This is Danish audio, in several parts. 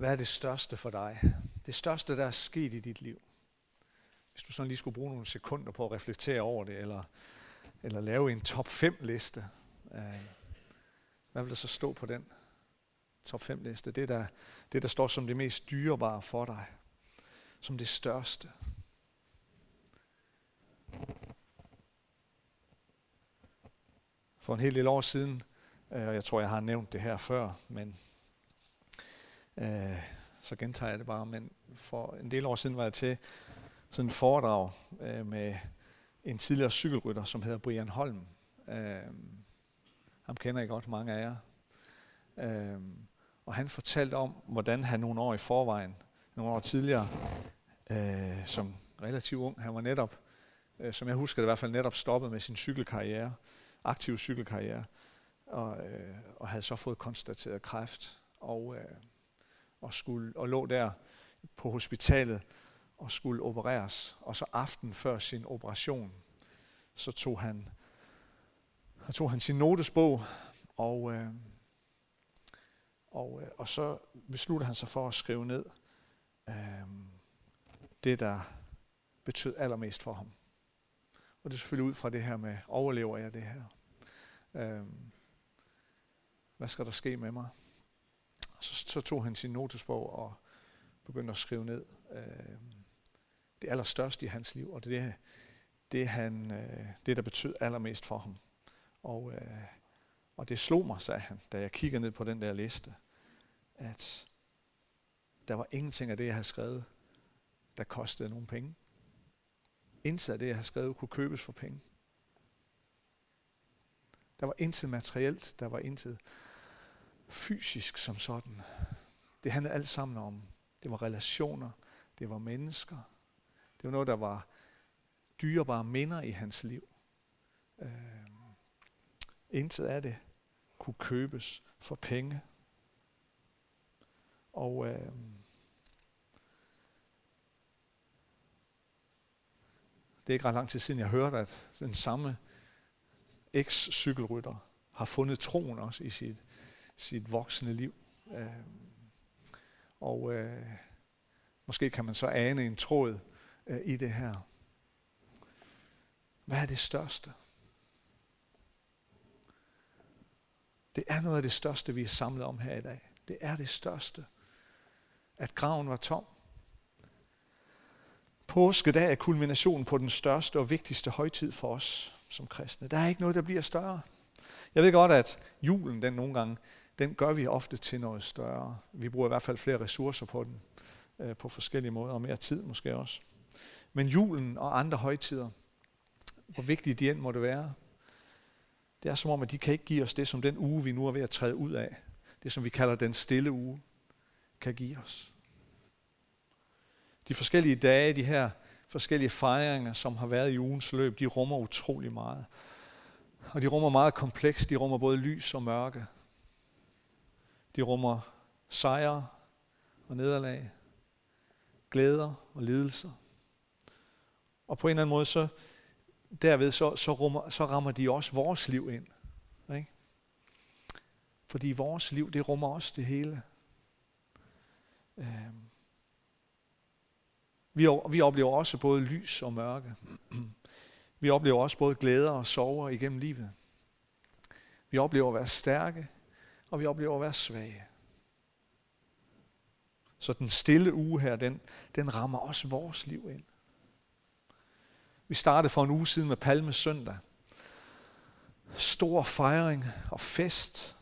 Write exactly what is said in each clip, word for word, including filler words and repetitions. Hvad er det største for dig? Det største, der er sket i dit liv. Hvis du sådan lige skulle bruge nogle sekunder på at reflektere over det, eller, eller lave en top fem liste. Hvad vil der så stå på den top fem liste? Det der, det, der står som det mest dyrebare for dig. Som det største. For en hel del år siden, og jeg tror, jeg har nævnt det her før, men øh, så gentager jeg det bare, men for en del år siden var jeg til sådan en foredrag øh, med en tidligere cykelrytter, som hedder Brian Holm. Øh, ham kender I godt, mange af jer. Øh, og han fortalte om, hvordan han nogle år i forvejen, nogle år tidligere, øh, som relativt ung, han var netop, øh, som jeg husker det i hvert fald, netop stoppet med sin cykelkarriere, aktiv cykelkarriere, og, øh, og havde så fået konstateret kræft, og, øh, og, skulle, og lå der på hospitalet og skulle opereres. Og så aften før sin operation, så tog han, så tog han sin notesbog, og, øh, og, øh, og så besluttede han sig for at skrive ned øh, det, der betød allermest for ham. Og det er selvfølgelig ud fra det her med, overlever jeg det her? Øh, Hvad skal der ske med mig? Så, så tog han sin notesbog og begyndte at skrive ned øh, det allerstørste i hans liv, og det, det, han, øh, det der betød allermest for ham. Og, øh, og det slog mig, sagde han, da jeg kiggede ned på den der liste, at der var ingenting af det, jeg havde skrevet, der kostede nogen penge. Intet af det, jeg havde skrevet, kunne købes for penge. Der var intet materielt, der var intet fysisk som sådan. Det handlede alt sammen om. Det var relationer, det var mennesker. Det var noget, der var dyrebare minder i hans liv. Øh, intet af det kunne købes for penge. Og øh, det er ikke ret lang tid siden, jeg hørte, at den samme eks-cykelrytter har fundet troen også i sit, sit voksne liv. Øh, og øh, måske kan man så ane en tråd øh, i det her. Hvad er det største? Det er noget af det største, vi er samlet om her i dag. Det er det største. At graven var tom. Påskedag er kulminationen på den største og vigtigste højtid for os som kristne. Der er ikke noget, der bliver større. Jeg ved godt, at julen, den nogle gange, den gør vi ofte til noget større. Vi bruger i hvert fald flere ressourcer på den, øh, på forskellige måder, og mere tid måske også. Men julen og andre højtider, hvor vigtige de end måtte være, det er som om, at de kan ikke give os det, som den uge, vi nu er ved at træde ud af, det som vi kalder den stille uge, kan give os. De forskellige dage, de her forskellige fejringer, som har været i ugens løb, de rummer utrolig meget. Og de rummer meget komplekst. De rummer både lys og mørke. De rummer sejre og nederlag, glæder og lidelser. Og på en eller anden måde, så, derved så, så, rummer, så rammer de også vores liv ind. Ikke? Fordi vores liv, det rummer også det hele. Øhm. Vi oplever også både lys og mørke. Vi oplever også både glæder og sorger igennem livet. Vi oplever at være stærke, og vi oplever at være svage. Så den stille uge her, den, den rammer også vores liv ind. Vi startede for en uge siden med Palmesøndag. Stor fejring og fest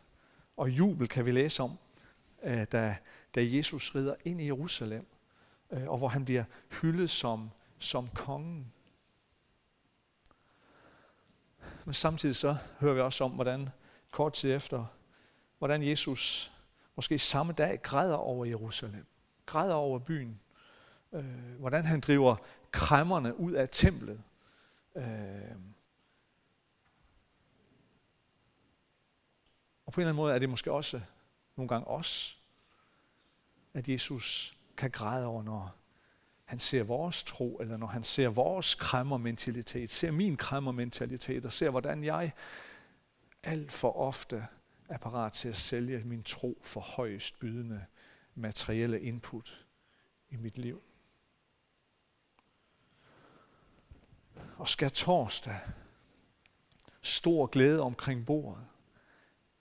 og jubel kan vi læse om, da, da Jesus rider ind i Jerusalem. Og hvor han bliver hyldet som, som kongen. Men samtidig så hører vi også om, hvordan kort tid efter, hvordan Jesus måske samme dag græder over Jerusalem, græder over byen, øh, hvordan han driver kræmmerne ud af templet. Øh. Og på en eller anden måde er det måske også nogle gange os, at Jesus kan græde over, når han ser vores tro, eller når han ser vores kræmmermentalitet, ser min kræmmermentalitet, og ser, hvordan jeg alt for ofte er parat til at sælge min tro for højest bydende materielle input i mit liv. Og skal torsdag, stor glæde omkring bordet,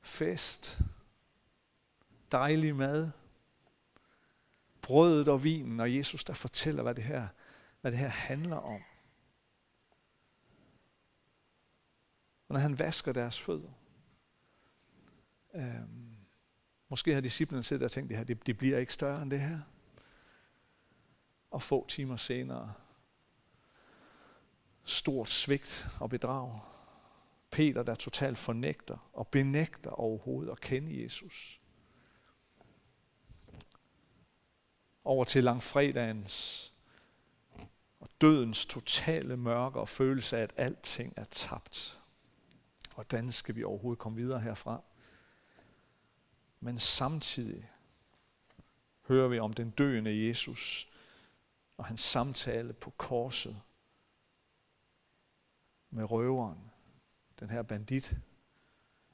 fest, dejlig mad, brødet og vinen, og Jesus der fortæller, hvad det her, hvad det her handler om. Og når han vasker deres fødder. Øhm, måske har disciplinen siddet og tænkt, det her, det, det bliver ikke større end det her. Og få timer senere, stort svigt og bedrag. Peter, der totalt fornægter og benægter overhovedet at kende Jesus. Over til langfredagens og dødens totale mørke og følelse af, at alting er tabt. Hvordan skal vi overhovedet komme videre herfra? Men samtidig hører vi om den døende Jesus og hans samtale på korset med røveren, den her bandit.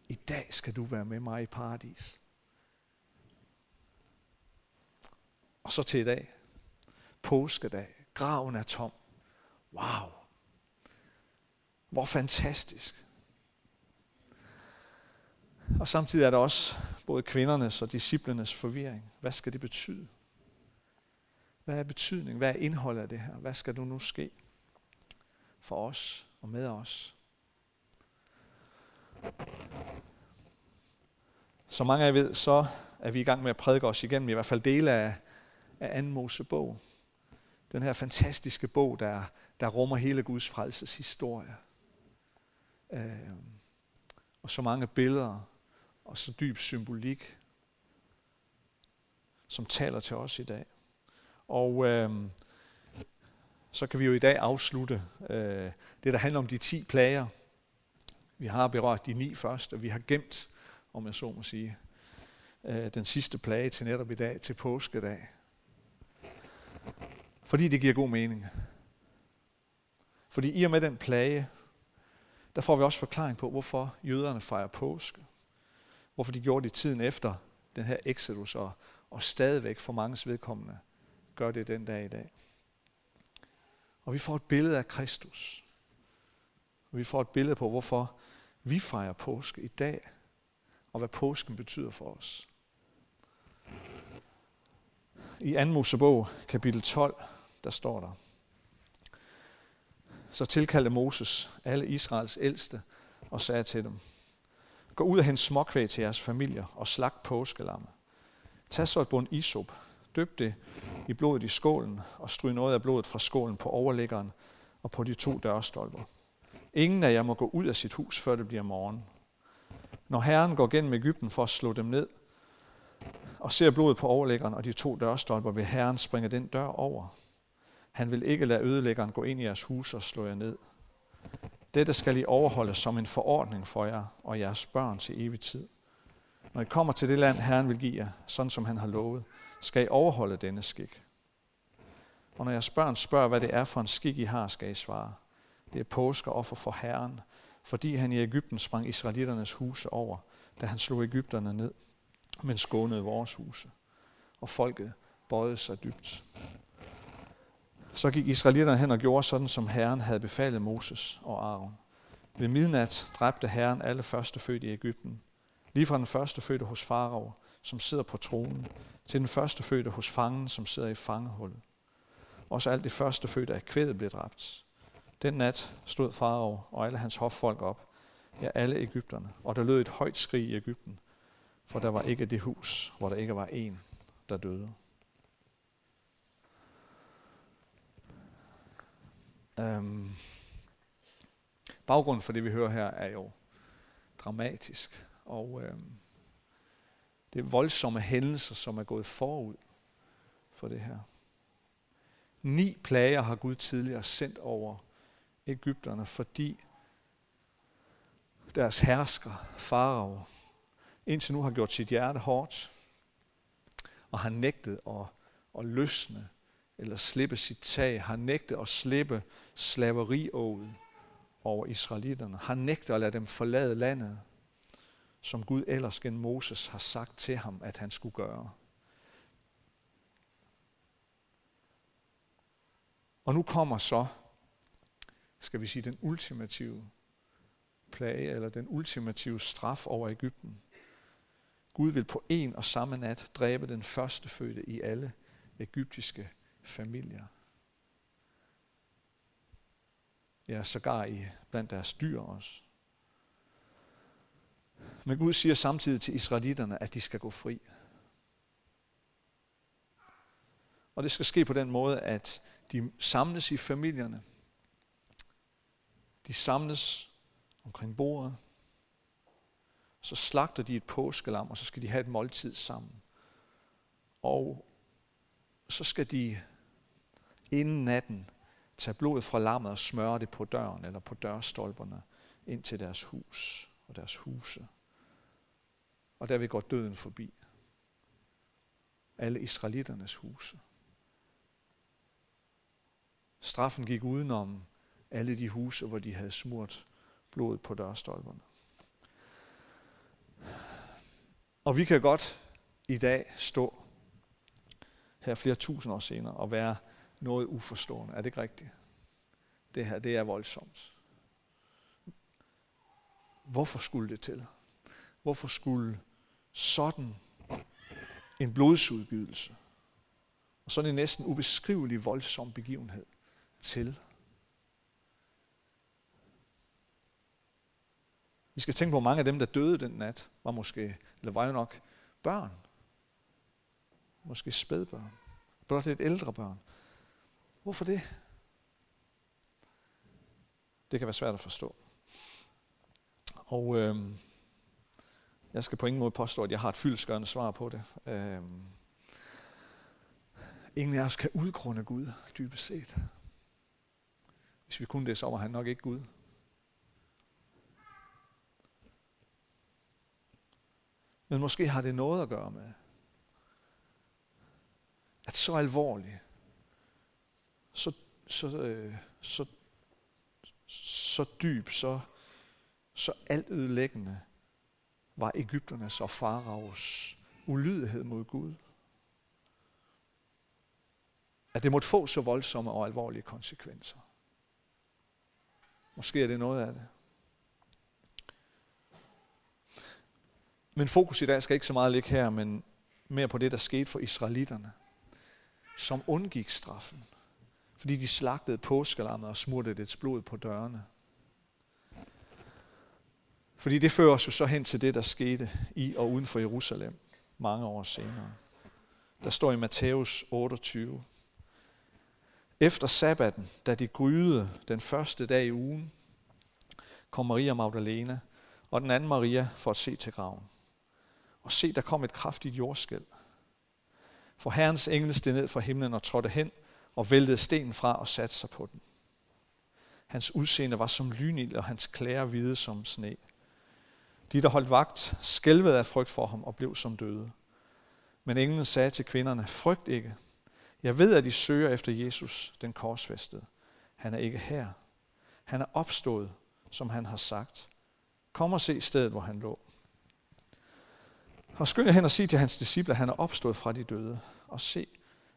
I dag skal du være med mig i paradis. Og så til i dag, påskedag, graven er tom. Wow, hvor fantastisk. Og samtidig er der også både kvindernes og disciplernes forvirring. Hvad skal det betyde? Hvad er betydning? Hvad er indholdet af det her? Hvad skal du nu ske for os og med os? Som mange af jer ved, så er vi i gang med at prædike os igennem, i hvert fald dele af, af Anden Mosebog. Den her fantastiske bog, der, der rummer hele Guds frelses historie. Øh, og så mange billeder og så dyb symbolik, som taler til os i dag. Og øh, så kan vi jo i dag afslutte øh, det, der handler om de ti plager. Vi har berørt de ni først, og vi har gemt, om jeg så må sige, øh, den sidste plage til netop i dag, til påskedag. Fordi det giver god mening. Fordi i og med den plage, der får vi også forklaring på, hvorfor jøderne fejrer påske. Hvorfor de gjorde det tiden efter den her exodus, og, og stadigvæk for manges vedkommende gør det den dag i dag. Og vi får et billede af Kristus. Og vi får et billede på, hvorfor vi fejrer påske i dag, og hvad påsken betyder for os. I Anden Mosebog, kapitel tolv, der står der: Så tilkaldte Moses alle Israels ældste og sagde til dem: Gå ud og hent småkvæg til jeres familier og slagt påskelamme. Tag så et bund isop, døb det i blodet i skålen og stry noget af blodet fra skålen på overliggeren og på de to dørstolper. Ingen af jer må gå ud af sit hus, før det bliver morgen. Når Herren går gennem Egypten for at slå dem ned og ser blodet på overliggeren og de to dørstolper, vil Herren springe den dør over. Han vil ikke lade ødelæggeren gå ind i jeres hus og slå jer ned. Dette skal I overholde som en forordning for jer og jeres børn til evig tid. Når I kommer til det land, Herren vil give jer, sådan som han har lovet, skal I overholde denne skik. Og når jeres børn spørger, hvad det er for en skik, I har, skal I svare: Det er påske offer for Herren, fordi han i Egypten sprang israeliternes huse over, da han slog egypterne ned, men skånede vores huse. Og folket bøjede sig dybt. Så gik israeliterne hen og gjorde sådan, som Herren havde befalet Moses og Aaron. Ved midnat dræbte Herren alle førstefødte i Egypten. Lige fra den førstefødte hos farao, som sidder på tronen, til den førstefødte hos fangen, som sidder i fangehullet. Også alt det førstefødte af kvædet blev dræbt. Den nat stod farao og alle hans hoffolk op, ja alle egypterne, og der lød et højt skrig i Egypten, for der var ikke det hus, hvor der ikke var en, der døde. Um, baggrunden for det, vi hører her, er jo dramatisk, og um, det er voldsomme hændelser, som er gået forud for det her. Ni plager har Gud tidligere sendt over egypterne, fordi deres hersker, farao, indtil nu har gjort sit hjerte hårdt, og har nægtet at, at løsne eller slippe sit tag, har nægtet at slippe slaveriåget over israelitterne, har nægtet at lade dem forlade landet, som Gud ellers gennem Moses har sagt til ham, at han skulle gøre. Og nu kommer så, skal vi sige, den ultimative plage, eller den ultimative straf over Egypten. Gud vil på en og samme nat dræbe den førstefødte i alle egyptiske familier. Ja, sågar i blandt deres dyr også. Men Gud siger samtidig til israelitterne, at de skal gå fri. Og det skal ske på den måde, at de samles i familierne. De samles omkring bordet. Så slagter de et påskelam, og så skal de have et måltid sammen. Og så skal de inden natten tage blodet fra lammet og smøre det på døren eller på dørstolperne ind til deres hus og deres huse. Og derved går døden forbi. Alle israelitternes huse. Straffen gik udenom alle de huse, hvor de havde smurt blodet på dørstolperne. Og vi kan godt i dag stå her flere tusind år senere og være noget uforstående. Er det ikke rigtigt? Det her, det er voldsomt. Hvorfor skulle det til? Hvorfor skulle sådan en blodsudgydelse og sådan en næsten ubeskrivelig voldsom begivenhed til? Vi skal tænke på, mange af dem, der døde den nat, var måske, eller var jo nok børn. Måske spædbørn. Blot lidt ældre børn. Hvorfor det? Det kan være svært at forstå. Og øh, jeg skal på ingen måde påstå, at jeg har et fyldestgørende svar på det. Øh, ingen af os kan udgrunde Gud, dybest set. Hvis vi kunne det, så var han nok ikke Gud. Men måske har det noget at gøre med, at så alvorlig, så, så, øh, så, så dyb, så, så altødelæggende var Egypternes og faraos ulydighed mod Gud. At det måtte få så voldsomme og alvorlige konsekvenser. Måske er det noget af det. Men fokus i dag skal ikke så meget ligge her, men mere på det, der skete for israelitterne, som undgik straffen, fordi de slagtede påskelammet og smurte dets blod på dørene. Fordi det fører os jo så hen til det, der skete i og uden for Jerusalem mange år senere. Der står i Matthæus otteogtyve. Efter sabbaten, da de gryede den første dag i ugen, kom Maria Magdalena og den anden Maria for at se til graven. Og se, der kom et kraftigt jordskælv. For Herrens engel steg ned fra himlen og trådte hen og væltede stenen fra og satte sig på den. Hans udseende var som lynild, og hans klæder hvide som sne. De, der holdt vagt, skælvede af frygt for ham og blev som døde. Men englen sagde til kvinderne, frygt ikke. Jeg ved, at I søger efter Jesus, den korsfæstede. Han er ikke her. Han er opstået, som han har sagt. Kom og se stedet, hvor han lå. Og skynd jer hen og sig til hans disciple, han er opstået fra de døde. Og se,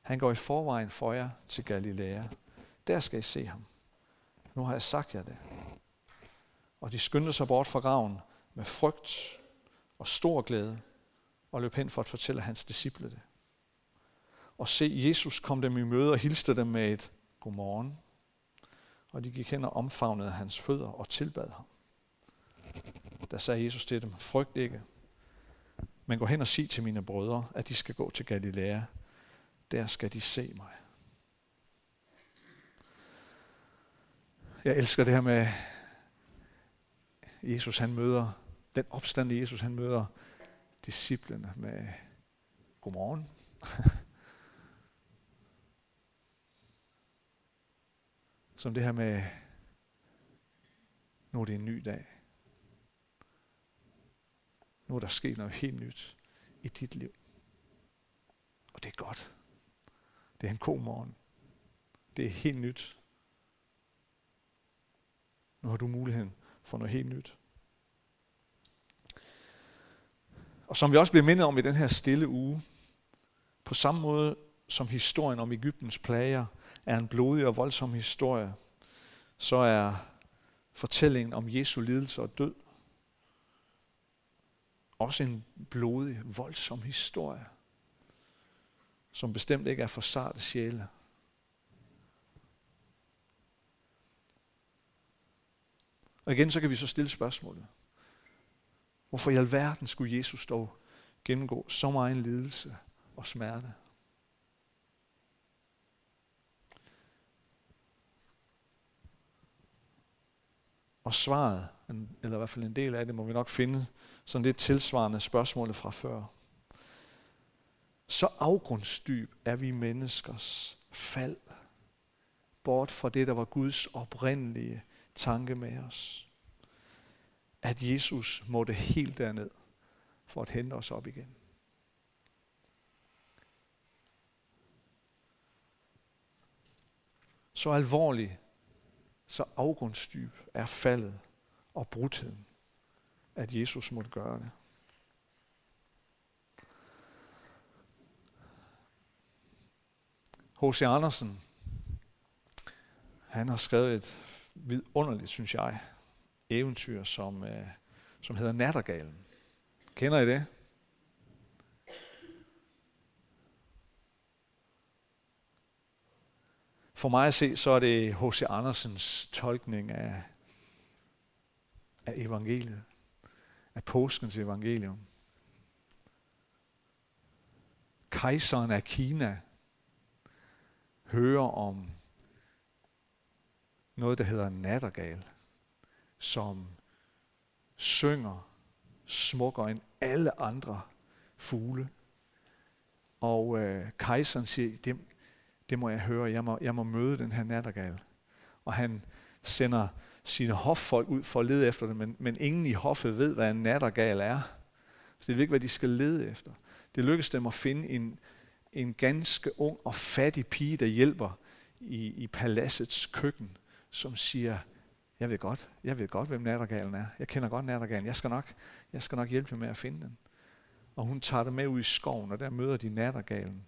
han går i forvejen for jer til Galilæa. Der skal I se ham. Nu har jeg sagt jer det. Og de skyndte sig bort fra graven med frygt og stor glæde og løb hen for at fortælle hans disciple det. Og se, Jesus kom dem i møde og hilste dem med et godmorgen. Og de gik hen og omfavnede hans fødder og tilbad ham. Der sagde Jesus til dem, frygt ikke, men gå hen og sig til mine brødre, at de skal gå til Galilæa. Der skal de se mig. Jeg elsker det her med, Jesus han møder, den opstandne Jesus han møder disciplene med godmorgen. Som det her med, nu er det en ny dag. Nu er der sket noget helt nyt i dit liv. Og det er godt. Det er en god morgen. Det er helt nyt. Nu har du muligheden for noget helt nyt. Og som vi også bliver mindet om i den her stille uge, på samme måde som historien om Egyptens plager er en blodig og voldsom historie, så er fortællingen om Jesu lidelse og død også en blodig, voldsom historie, som bestemt ikke er for sarte sjæle. Og igen så kan vi så stille spørgsmålet. Hvorfor i alverden skulle Jesus dog gennemgå så meget lidelse og smerte? Og svaret, eller i hvert fald en del af det, må vi nok finde sådan lidt tilsvarende spørgsmålet fra før. Så afgrundsdyb er vi menneskers fald, bort fra det, der var Guds oprindelige tanke med os, at Jesus måtte helt derned for at hente os op igen. Så alvorlig, så afgrundsdyb er faldet og brudheden, at Jesus måtte gøre det. H C. Andersen, han har skrevet et vidunderligt, synes jeg, eventyr, som, øh, som hedder Nattergalen. Kender I det? For mig at se, så er det H C. Andersens tolkning af, af evangeliet, af påskens evangelium. Kejseren af Kina hører om noget, der hedder nattergal, som synger smukkere end alle andre fugle. Og øh, kejseren siger, det, det må jeg høre, jeg må, jeg må møde den her nattergal. Og han sender sine hoffolk ud for at lede efter det, men, men ingen i hoffet ved, hvad en nattergal er. Så det ved ikke, hvad de skal lede efter. Det lykkes dem at finde en, en ganske ung og fattig pige, der hjælper i, i paladsets køkken, som siger, jeg ved godt, jeg ved godt, hvem nattergalen er. Jeg kender godt nattergalen. Jeg skal nok, jeg skal nok hjælpe jer med at finde den. Og hun tager det med ud i skoven, og der møder de nattergalen.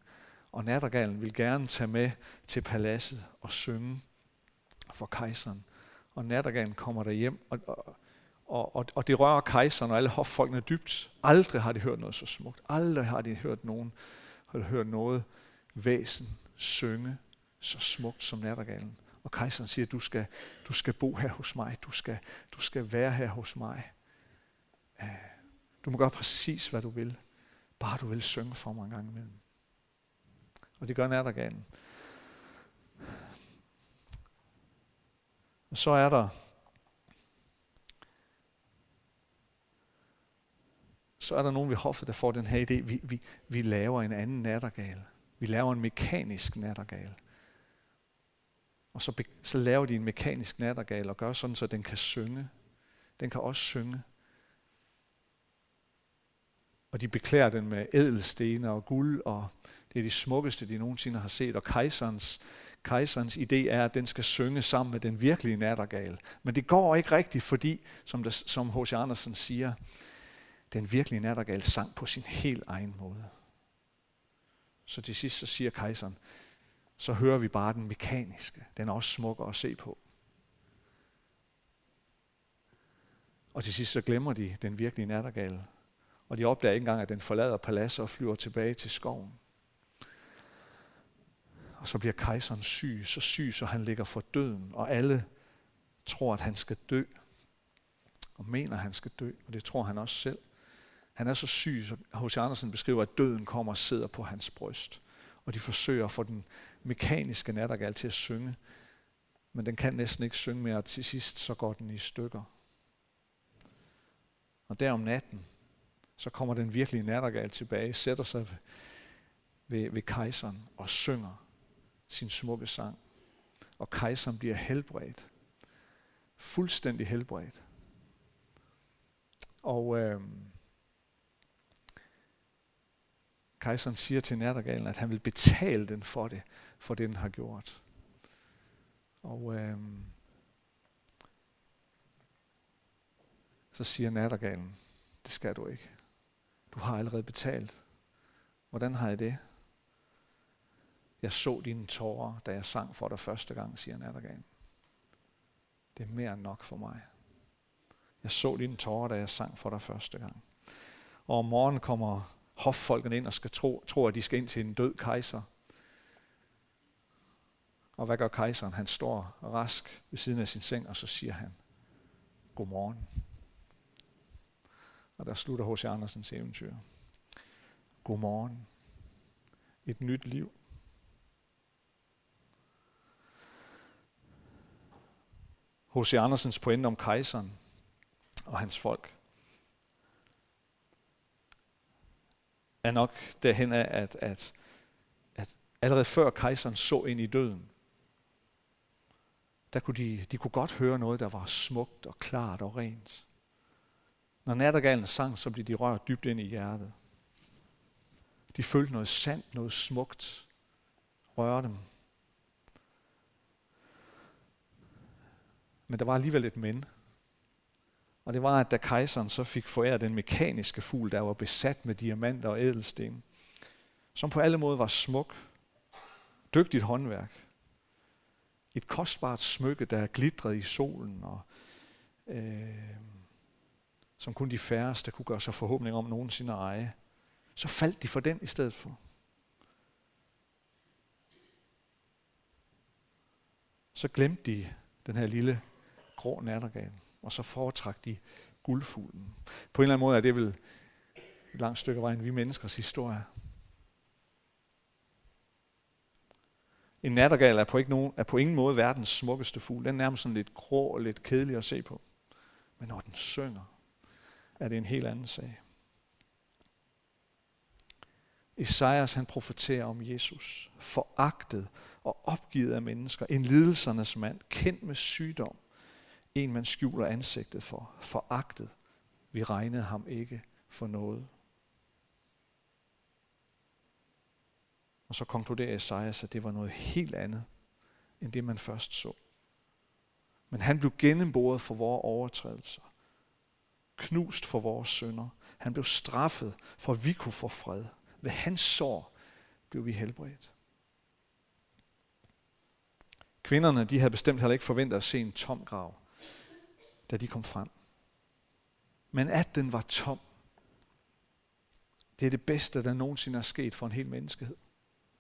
Og nattergalen vil gerne tage med til paladset og synge for kejseren. Og nattergalen kommer der hjem, og, og, og, og det rører kejseren og alle hoffolkene dybt. Aldrig har de hørt noget så smukt. Aldrig har de hørt nogen, har hørt noget væsen synge så smukt som nattergalen. Og kejseren siger, du skal, du skal bo her hos mig, du skal, du skal være her hos mig. Du må gøre præcis, hvad du vil, bare du vil synge for mig en gang imellem. Og det gør nattergalen. Og så er der, så er der nogen ved hoffet, der får den her idé, vi, vi, vi laver en anden nattergal. Vi laver en mekanisk nattergal. Og så, så laver de en mekanisk nattergal og gør sådan, så den kan synge. Den kan også synge. Og de beklæder den med ædelstene og guld, og det er det smukkeste, de nogensinde har set. Og kejserens, kejserens idé er, at den skal synge sammen med den virkelige nattergal. Men det går ikke rigtigt, fordi, som, der, som H C. Andersen siger, den virkelige nattergal sang på sin helt egen måde. Så til sidst så siger kejseren, så hører vi bare den mekaniske. Den er også smukkere at se på. Og til sidst så glemmer de den virkelige nattergal. Og de opdager ikke engang, at den forlader paladset og flyver tilbage til skoven. Og så bliver kejseren syg, så syg, så han ligger for døden. Og alle tror, at han skal dø. Og mener, at han skal dø. Og det tror han også selv. Han er så syg, så H C. Andersen beskriver, at døden kommer og sidder på hans bryst. Og de forsøger at få den mekaniske nattergal til at synge. Men den kan næsten ikke synge mere, og til sidst så går den i stykker. Og der om natten, så kommer den virkelige nattergal tilbage, sætter sig ved, ved, ved kejseren og synger sin smukke sang. Og kejseren bliver helbredt. Fuldstændig helbredt. Og øh, kejseren siger til nattergalen, at han vil betale den for det, for det den har gjort. Og øh, så siger nattergalen, det skal du ikke. Du har allerede betalt. Hvordan har jeg det? Jeg så dine tårer, da jeg sang for dig første gang, siger nattergalen. Det er mere end nok for mig. Jeg så dine tårer, da jeg sang for dig første gang. Og om morgenen kommer hoffolkene ind og skal tro, tro, at de skal ind til en død kejser. Og hvad gør kejseren? Han står rask ved siden af sin seng, og så siger han, godmorgen. Og der slutter H C. Andersens eventyr. Godmorgen. Et nyt liv. H C. Andersens pointe om kejseren og hans folk er nok derhen af, at, at, at allerede før kejseren så ind i døden, der kunne de, de kunne godt høre noget, der var smukt og klart og rent. Når nattergalen sang, så blev de rørt dybt ind i hjertet. De følte noget sandt, noget smukt, rører dem. Men der var alligevel et men. Og det var, at da kejseren så fik foræret den mekaniske fugl, der var besat med diamanter og ædelsten, som på alle måder var smuk, dygtigt håndværk, et kostbart smykke, der glitrede i solen, og øh, som kun de færreste kunne gøre sig forhåbning om nogensinde at eje, så faldt de for den i stedet for. Så glemte de den her lille grå nattergal, og så foretrak de guldfuglen. På en eller anden måde er det vel et langt stykke af vejen vi menneskers historie. En nattergal er på, ikke nogen, er på ingen måde verdens smukkeste fugl. Den er nærmest sådan lidt grå og lidt kedelig at se på. Men når den synger, er det en helt anden sag. Esajas han profeterer om Jesus, foragtet og opgivet af mennesker, en lidelsernes mand, kendt med sygdom, en man skjuler ansigtet for, foragtet. Vi regnede ham ikke for noget. Og så konkluderer Esajas, at det var noget helt andet, end det man først så. Men han blev gennemboret for vores overtrædelser, knust for vores synder. Han blev straffet, for vi kunne få fred. Ved hans sår blev vi helbredt. Kvinderne de havde bestemt heller ikke forventet at se en tom grav, da de kom frem. Men at den var tom, det er det bedste, der nogensinde er sket for en hel menneskehed.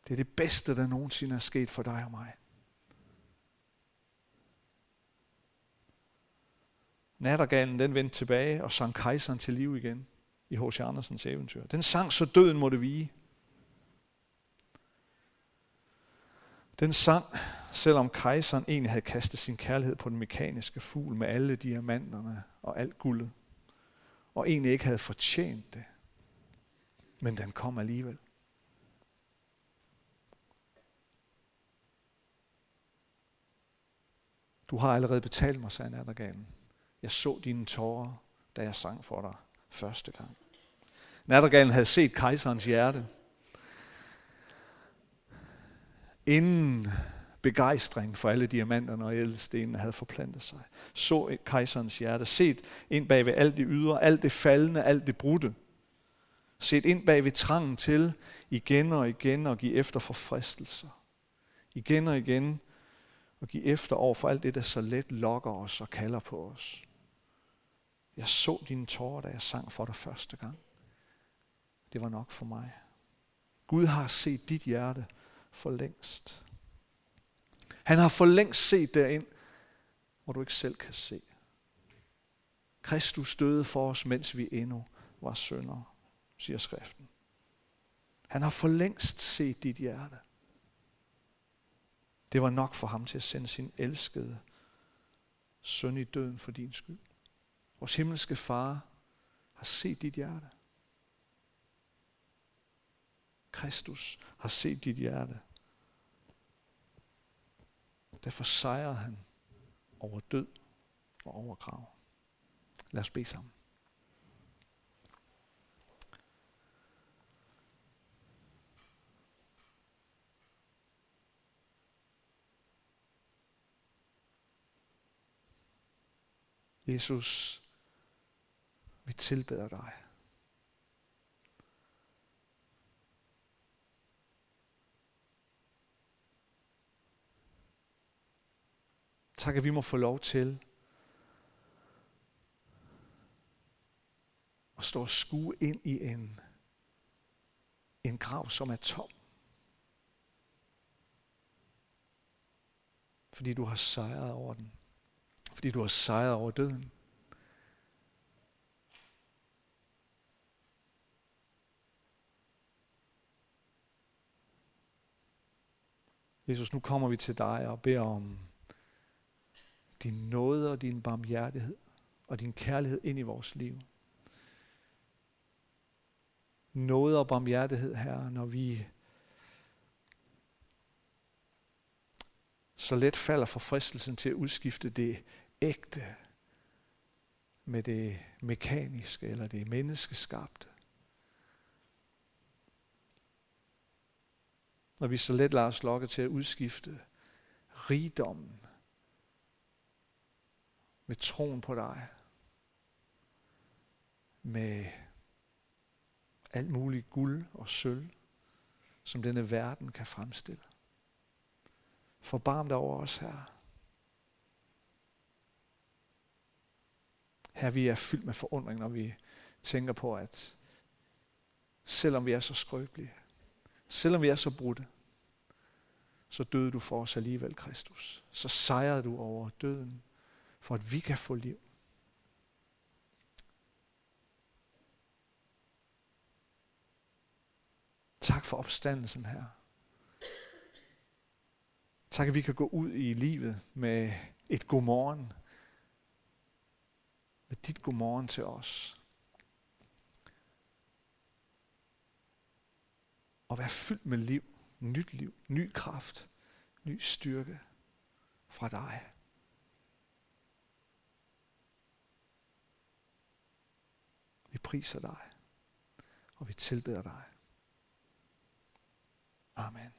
Det er det bedste, der nogensinde er sket for dig og mig. Nattergalen den vendte tilbage og sang kejseren til liv igen i H C. Andersens eventyr. Den sang, så døden måtte vige. Den sang, selvom kejseren egentlig havde kastet sin kærlighed på den mekaniske fugl med alle diamanterne og alt guldet, og egentlig ikke havde fortjent det, men den kom alligevel. Du har allerede betalt mig, sagde nattergalen. Jeg så dine tårer, da jeg sang for dig første gang. Nattergalen havde set kejserens hjerte. Inden begejstring for alle diamanterne og ædelstenene havde forplantet sig, så kejserens hjerte, set ind bag ved alt det ydre, alt det faldende, alt det brudte, set ind bag ved trangen til igen og igen og give efter for fristelser, igen og igen og give efter over for alt det, der så let lokker os og kalder på os. Jeg så dine tårer, da jeg sang for dig første gang. Det var nok for mig. Gud har set dit hjerte for længst. Han har for længst set derind, hvor du ikke selv kan se. Kristus døde for os, mens vi endnu var syndere, siger skriften. Han har for længst set dit hjerte. Det var nok for ham til at sende sin elskede søn i døden for din skyld. Vores himmelske far har set dit hjerte. Kristus har set dit hjerte. Derfor sejrede han over død og over grav. Lad os bede sammen. Jesus, vi tilbeder dig. tak, at vi må få lov til at stå og skue ind i en, en grav, som er tom. Fordi du har sejret over den. Fordi du har sejret over døden. Jesus, nu kommer vi til dig og beder om din nåde og din barmhjertighed og din kærlighed ind i vores liv. Nåde og barmhjertighed, Herre, når vi så let falder for fristelsen til at udskifte det ægte med det mekaniske eller det menneskeskabte. Når vi så let lader os lokke til at udskifte rigdommen med troen på dig, med alt muligt guld og sølv, som denne verden kan fremstille. Forbarm dig over os, Herre. Herre, vi er fyldt med forundring, når vi tænker på, at selvom vi er så skrøbelige, selvom vi er så brudte, så døde du for os alligevel, Kristus. Så sejrede du over døden, for at vi kan få liv. Tak for opstandelsen, Herre. Tak, at vi kan gå ud i livet med et godmorgen. Med dit godmorgen til os. Og være fyldt med liv, nyt liv, ny kraft, ny styrke fra dig. Vi priser dig, og vi tilbeder dig. Amen.